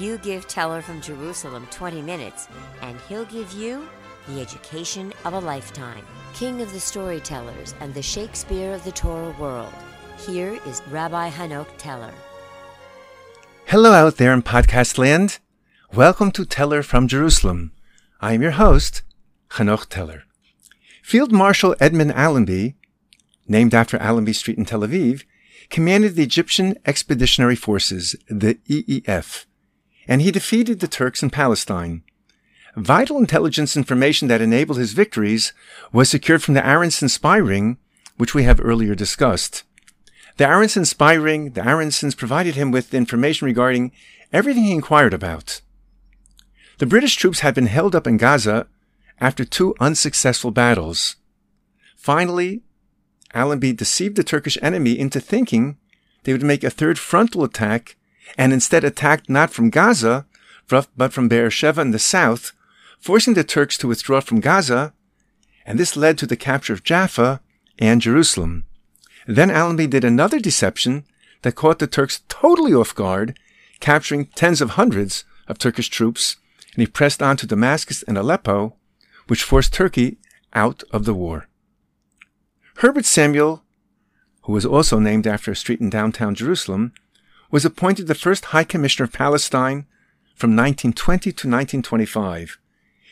You give Teller from Jerusalem 20 minutes, and he'll give you the education of a lifetime. King of the storytellers and the Shakespeare of the Torah world, here is Rabbi Hanoch Teller. Hello out there in podcast land. Welcome to Teller from Jerusalem. I am your host, Hanoch Teller. Field Marshal Edmund Allenby, named after Allenby Street in Tel Aviv, commanded the Egyptian Expeditionary Forces, the EEF, and he defeated the Turks in Palestine. Vital intelligence information that enabled his victories was secured from the Aronson spy ring, which we have earlier discussed. The Aronson spy ring, the Aronsons provided him with information regarding everything he inquired about. The British troops had been held up in Gaza after two unsuccessful battles. Finally, Allenby deceived the Turkish enemy into thinking they would make a third frontal attack and instead attacked not from Gaza, but from Beersheba in the south, forcing the Turks to withdraw from Gaza, and this led to the capture of Jaffa and Jerusalem. Then Allenby did another deception that caught the Turks totally off guard, capturing tens of hundreds of Turkish troops, and he pressed on to Damascus and Aleppo, which forced Turkey out of the war. Herbert Samuel, who was also named after a street in downtown Jerusalem, was appointed the first High Commissioner of Palestine from 1920 to 1925.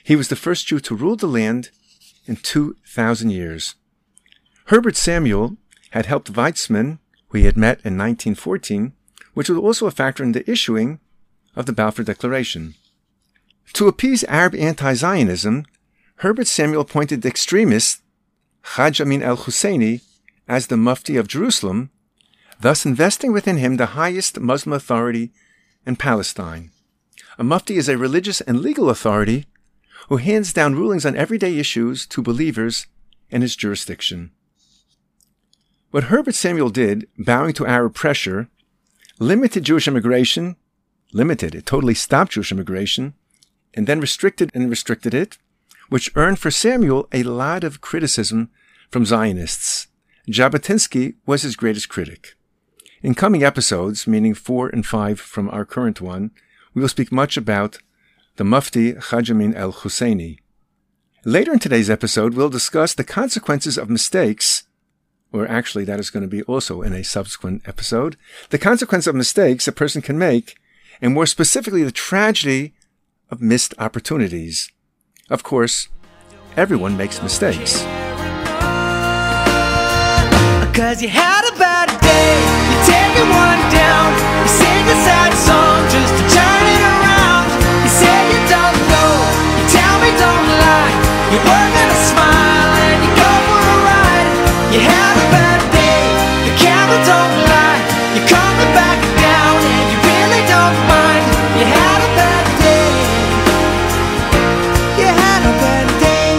He was the first Jew to rule the land in 2,000 years. Herbert Samuel had helped Weizmann, who he had met in 1914, which was also a factor in the issuing of the Balfour Declaration. To appease Arab anti-Zionism, Herbert Samuel appointed the extremist Haj Amin al-Husseini as the Mufti of Jerusalem, thus investing within him the highest Muslim authority in Palestine. A mufti is a religious and legal authority who hands down rulings on everyday issues to believers in his jurisdiction. What Herbert Samuel did, bowing to Arab pressure, limited Jewish immigration, it totally stopped Jewish immigration, and then restricted it, which earned for Samuel a lot of criticism from Zionists. Jabotinsky was his greatest critic. In coming episodes, meaning 4 and 5 from our current one, we will speak much about the Mufti Haj Amin al-Husseini. Later in today's episode, we'll discuss the consequences of mistakes, or actually that is going to be also in a subsequent episode, the consequence of mistakes a person can make, and more specifically the tragedy of missed opportunities. Of course, everyone makes mistakes. Cause you had a bad day, you take one down, you sing a sad song just to turn it around. You say you don't know, you tell me don't lie, you work at a smile and you go for a ride. You had a bad day, the camera don't lie, you're coming back down and you really don't mind. You had a bad day, you had a bad day.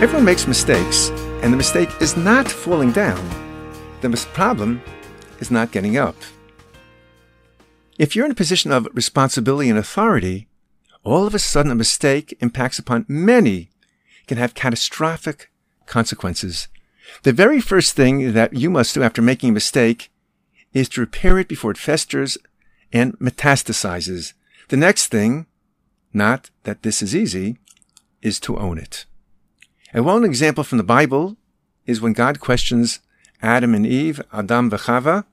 Everyone makes mistakes. And the mistake is not falling down. The problem is not getting up. If you're in a position of responsibility and authority, all of a sudden a mistake impacts upon many, can have catastrophic consequences. The very first thing that you must do after making a mistake is to repair it before it festers and metastasizes. The next thing, not that this is easy, is to own it. A well-known example from the Bible is when God questions Adam and Eve, Adam v'Chava,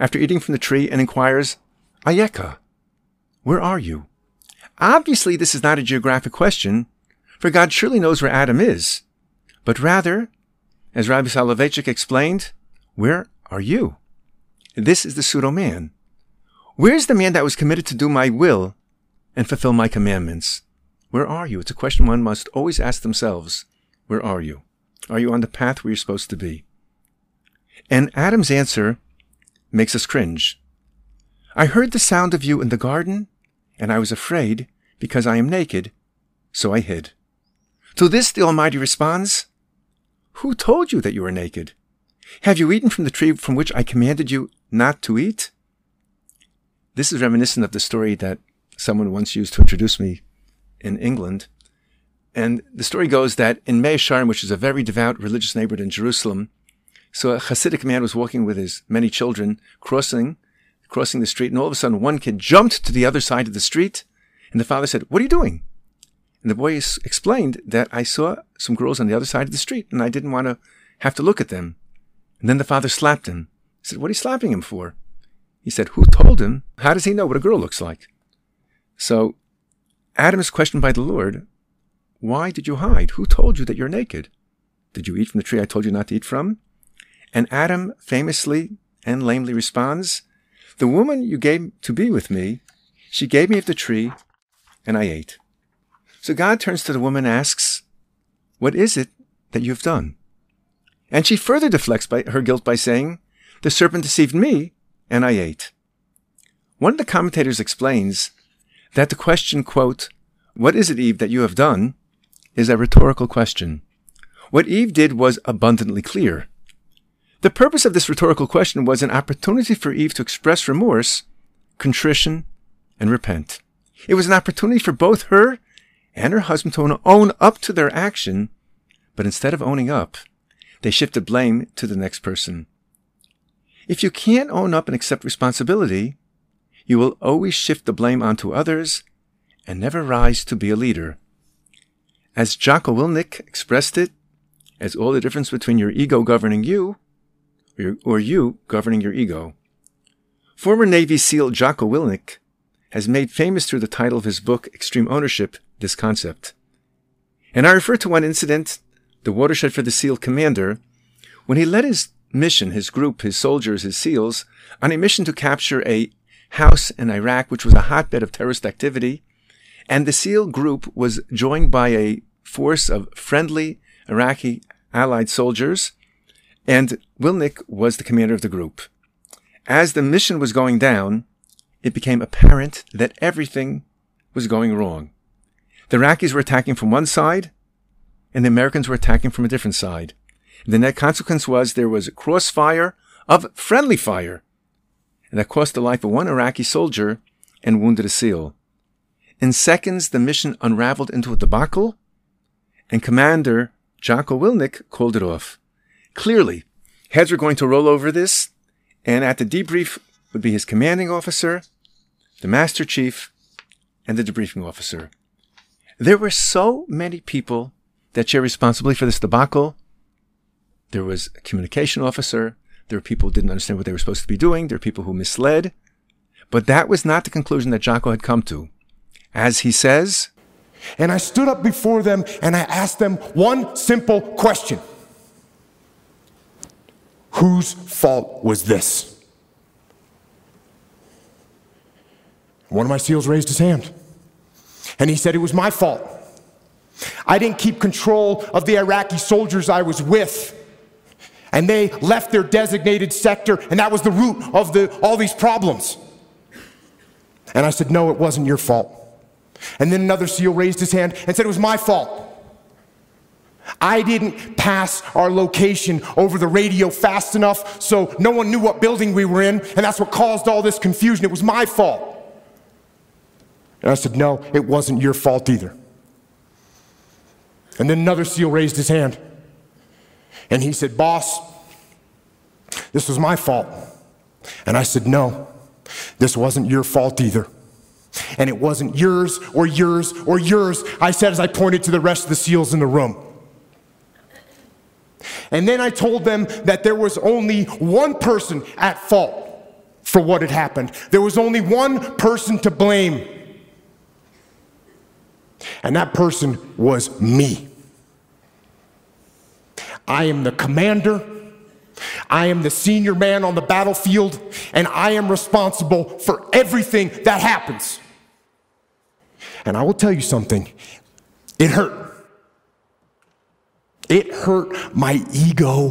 after eating from the tree and inquires, Ayeka, where are you? Obviously, this is not a geographic question, for God surely knows where Adam is. But rather, as Rabbi Saloveitchik explained, where are you? This is the pseudo-man. Where's the man that was committed to do my will and fulfill my commandments? Where are you? It's a question one must always ask themselves. Where are you? Are you on the path where you're supposed to be? And Adam's answer makes us cringe. I heard the sound of you in the garden, and I was afraid because I am naked, so I hid. To this the Almighty responds, Who told you that you are naked? Have you eaten from the tree from which I commanded you not to eat? This is reminiscent of the story that someone once used to introduce me in England. And the story goes that in Mea Shearim, which is a very devout religious neighborhood in Jerusalem, so a Hasidic man was walking with his many children, crossing crossing the street, and all of a sudden one kid jumped to the other side of the street, and the father said, "What are you doing?" And the boy explained that, "I saw some girls on the other side of the street, and I didn't want to have to look at them." And then the father slapped him. He said, "What are you slapping him for?" He said, "Who told him? How does he know what a girl looks like?" So Adam is questioned by the Lord, "Why did you hide? Who told you that you're naked? Did you eat from the tree I told you not to eat from?" And Adam famously and lamely responds, "The woman you gave to be with me, she gave me of the tree, and I ate." So God turns to the woman and asks, "What is it that you've done?" And she further deflects her guilt by saying, "The serpent deceived me, and I ate." One of the commentators explains that the question, quote, "What is it, Eve, that you have done?" is a rhetorical question. What Eve did was abundantly clear. The purpose of this rhetorical question was an opportunity for Eve to express remorse, contrition, and repent. It was an opportunity for both her and her husband to own up to their action, but instead of owning up, they shifted blame to the next person. If you can't own up and accept responsibility, you will always shift the blame onto others and never rise to be a leader. As Jocko Willink expressed it, as all the difference between your ego governing you or you governing your ego. Former Navy SEAL Jocko Willink has made famous through the title of his book, Extreme Ownership, this concept. And I refer to one incident, the watershed for the SEAL commander, when he led his mission, his group, his soldiers, his SEALs, on a mission to capture a house in Iraq, which was a hotbed of terrorist activity. And the SEAL group was joined by a force of friendly Iraqi allied soldiers, and Willink was the commander of the group. As the mission was going down, it became apparent that everything was going wrong. The Iraqis were attacking from one side, and the Americans were attacking from a different side. And the net consequence was there was a crossfire of friendly fire, and that cost the life of one Iraqi soldier and wounded a SEAL. In seconds, the mission unraveled into a debacle, and Commander Jocko Willink called it off. Clearly, heads were going to roll over this, and at the debrief would be his commanding officer, the Master Chief, and the debriefing officer. There were so many people that share responsibility for this debacle. There was a communication officer. There were people who didn't understand what they were supposed to be doing. There were people who misled. But that was not the conclusion that Jocko had come to. As he says, "And I stood up before them and I asked them one simple question. Whose fault was this?" One of my SEALs raised his hand and he said, "It was my fault. I didn't keep control of the Iraqi soldiers I was with, and they left their designated sector, and that was the root of all these problems." And I said, "No, it wasn't your fault." And then another SEAL raised his hand and said, "It was my fault. I didn't pass our location over the radio fast enough, so no one knew what building we were in, and that's what caused all this confusion. It was my fault." And I said, "No, it wasn't your fault either." And then another SEAL raised his hand and he said, "Boss, this was my fault." And I said, "No, this wasn't your fault either. And it wasn't yours or yours or yours," I said as I pointed to the rest of the SEALs in the room. And then I told them that there was only one person at fault for what had happened. There was only one person to blame. And that person was me. I am the commander, I am the senior man on the battlefield, and I am responsible for everything that happens. And I will tell you something, it hurt. It hurt my ego,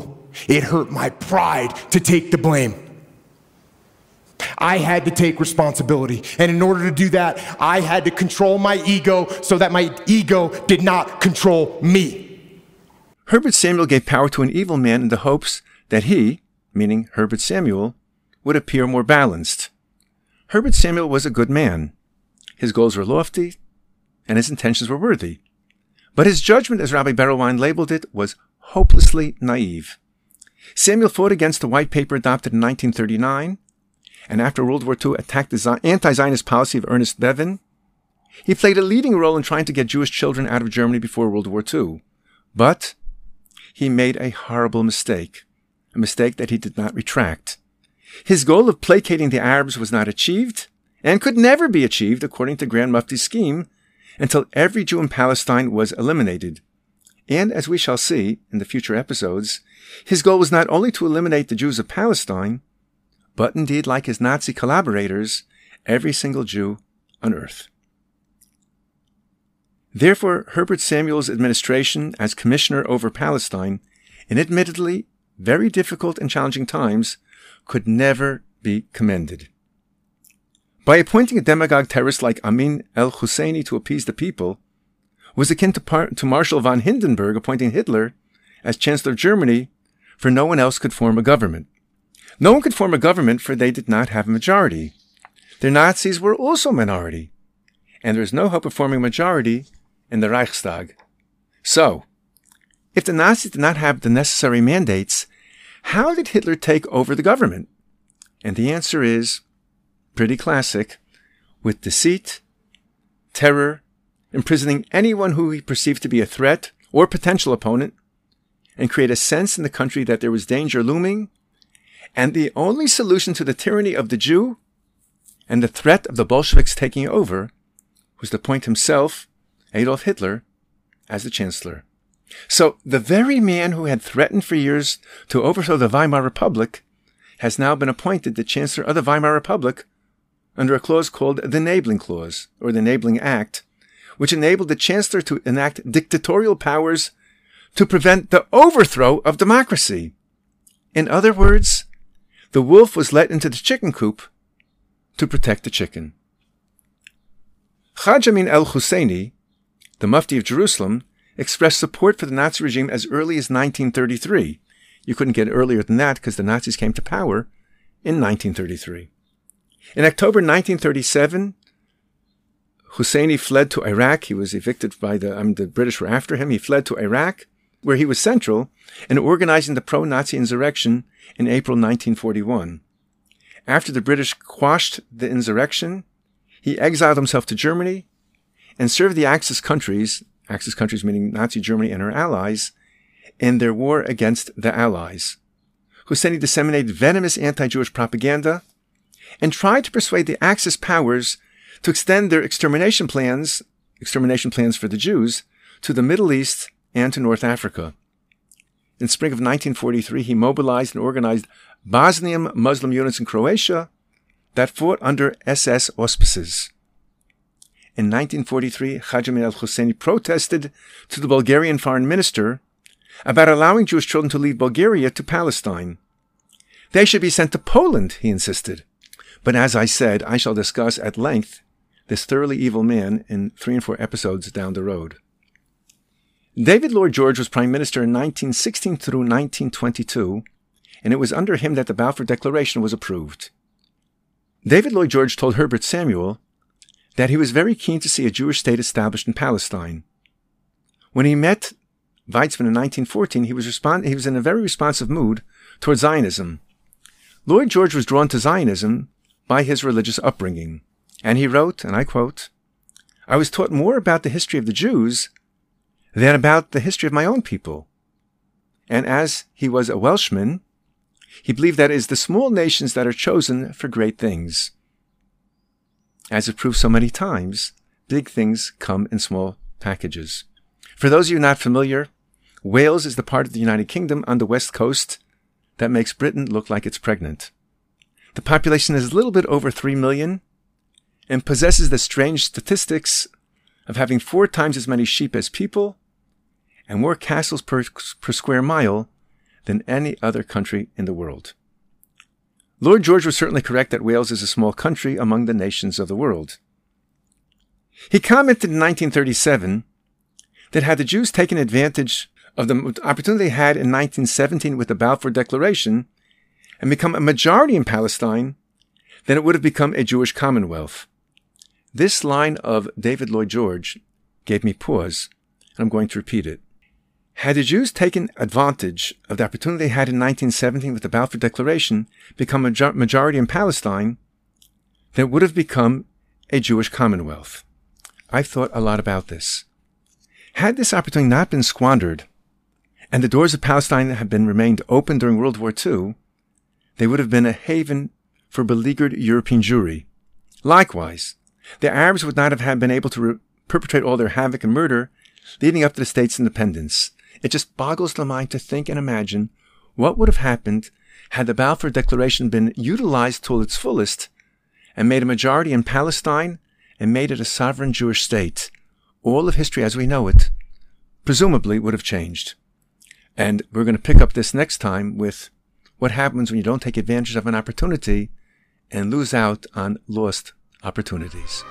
it hurt my pride to take the blame. I had to take responsibility, and in order to do that, I had to control my ego so that my ego did not control me. Herbert Samuel gave power to an evil man in the hopes that he, meaning Herbert Samuel, would appear more balanced. Herbert Samuel was a good man. His goals were lofty, and his intentions were worthy. But his judgment, as Rabbi Berel Wein labeled it, was hopelessly naive. Samuel fought against the white paper adopted in 1939, and after World War II attacked the anti-Zionist policy of Ernest Bevin. He played a leading role in trying to get Jewish children out of Germany before World War II. But he made a horrible mistake, a mistake that he did not retract. His goal of placating the Arabs was not achieved and could never be achieved, according to Grand Mufti's scheme, until every Jew in Palestine was eliminated. And as we shall see in the future episodes, his goal was not only to eliminate the Jews of Palestine, but indeed, like his Nazi collaborators, every single Jew on earth. Therefore, Herbert Samuel's administration as commissioner over Palestine, in admittedly very difficult and challenging times, could never be commended. By appointing a demagogue terrorist like Amin al-Husseini to appease the people was akin to Marshal von Hindenburg appointing Hitler as Chancellor of Germany, for no one else could form a government. No one could form a government, for they did not have a majority. The Nazis were also a minority, and there is no hope of forming a majority in the Reichstag. So, if the Nazis did not have the necessary mandates, how did Hitler take over the government? And the answer is pretty classic: with deceit, terror, imprisoning anyone who he perceived to be a threat or potential opponent, and create a sense in the country that there was danger looming, and the only solution to the tyranny of the Jew and the threat of the Bolsheviks taking over was to appoint himself, Adolf Hitler, as the chancellor. So the very man who had threatened for years to overthrow the Weimar Republic has now been appointed the chancellor of the Weimar Republic under a clause called the Enabling Clause, or the Enabling Act, which enabled the chancellor to enact dictatorial powers to prevent the overthrow of democracy. In other words, the wolf was let into the chicken coop to protect the chicken. Haj Amin al-Husseini, the Mufti of Jerusalem, expressed support for the Nazi regime as early as 1933. You couldn't get earlier than that because the Nazis came to power in 1933. In October 1937, Husseini fled to Iraq. He was evicted by the British were after him. He fled to Iraq, where he was central in organizing the pro-Nazi insurrection in April 1941. After the British quashed the insurrection, he exiled himself to Germany and served the Axis countries meaning Nazi Germany and her allies, in their war against the Allies. Husseini disseminated venomous anti-Jewish propaganda and tried to persuade the Axis powers to extend their extermination plans for the Jews, to the Middle East and to North Africa. In spring of 1943, he mobilized and organized Bosnian Muslim units in Croatia that fought under SS auspices. In 1943, Haj Amin al-Husseini protested to the Bulgarian foreign minister about allowing Jewish children to leave Bulgaria to Palestine. They should be sent to Poland, he insisted. But as I said, I shall discuss at length this thoroughly evil man in 3 and 4 episodes down the road. David Lloyd George was prime minister in 1916 through 1922, and it was under him that the Balfour Declaration was approved. David Lloyd George told Herbert Samuel that he was very keen to see a Jewish state established in Palestine. When he met Weizmann in 1914, he was in a very responsive mood toward Zionism. Lloyd George was drawn to Zionism by his religious upbringing, and he wrote, and I quote, "I was taught more about the history of the Jews than about the history of my own people. And as he was a Welshman, he believed that it is the small nations that are chosen for great things. As it proved so many times, big things come in small packages." For those of you not familiar, Wales is the part of the United Kingdom on the west coast that makes Britain look like it's pregnant. The population is a little bit over 3 million and possesses the strange statistics of having 4 times as many sheep as people and more castles per square mile than any other country in the world. Lord George was certainly correct that Wales is a small country among the nations of the world. He commented in 1937 that had the Jews taken advantage of the opportunity they had in 1917 with the Balfour Declaration and become a majority in Palestine, then it would have become a Jewish commonwealth. This line of David Lloyd George gave me pause, and I'm going to repeat it. Had the Jews taken advantage of the opportunity they had in 1917 with the Balfour Declaration, become a majority in Palestine, then it would have become a Jewish commonwealth. I've thought a lot about this. Had this opportunity not been squandered, and the doors of Palestine had been remained open during World War II, they would have been a haven for beleaguered European Jewry. Likewise, the Arabs would not have been able to perpetrate all their havoc and murder leading up to the state's independence. It just boggles the mind to think and imagine what would have happened had the Balfour Declaration been utilized to its fullest and made a majority in Palestine and made it a sovereign Jewish state. All of history as we know it presumably would have changed. And we're going to pick up this next time with what happens when you don't take advantage of an opportunity and lose out on lost opportunities.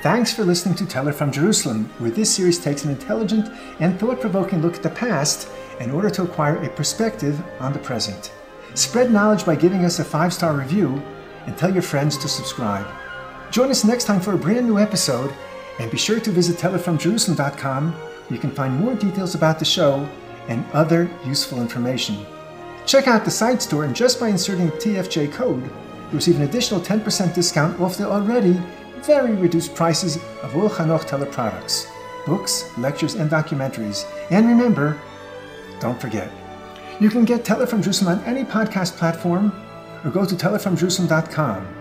Thanks for listening to Teller from Jerusalem, where this series takes an intelligent and thought-provoking look at the past in order to acquire a perspective on the present. Spread knowledge by giving us a 5-star review and tell your friends to subscribe. Join us next time for a brand new episode, and be sure to visit tellerfromjerusalem.com where you can find more details about the show and other useful information. Check out the site store, and just by inserting the TFJ code, you'll receive an additional 10% discount off the already very reduced prices of all Hanoch Teller products, books, lectures, and documentaries. And remember, don't forget, you can get Teller from Jerusalem on any podcast platform or go to tellerfromjerusalem.com.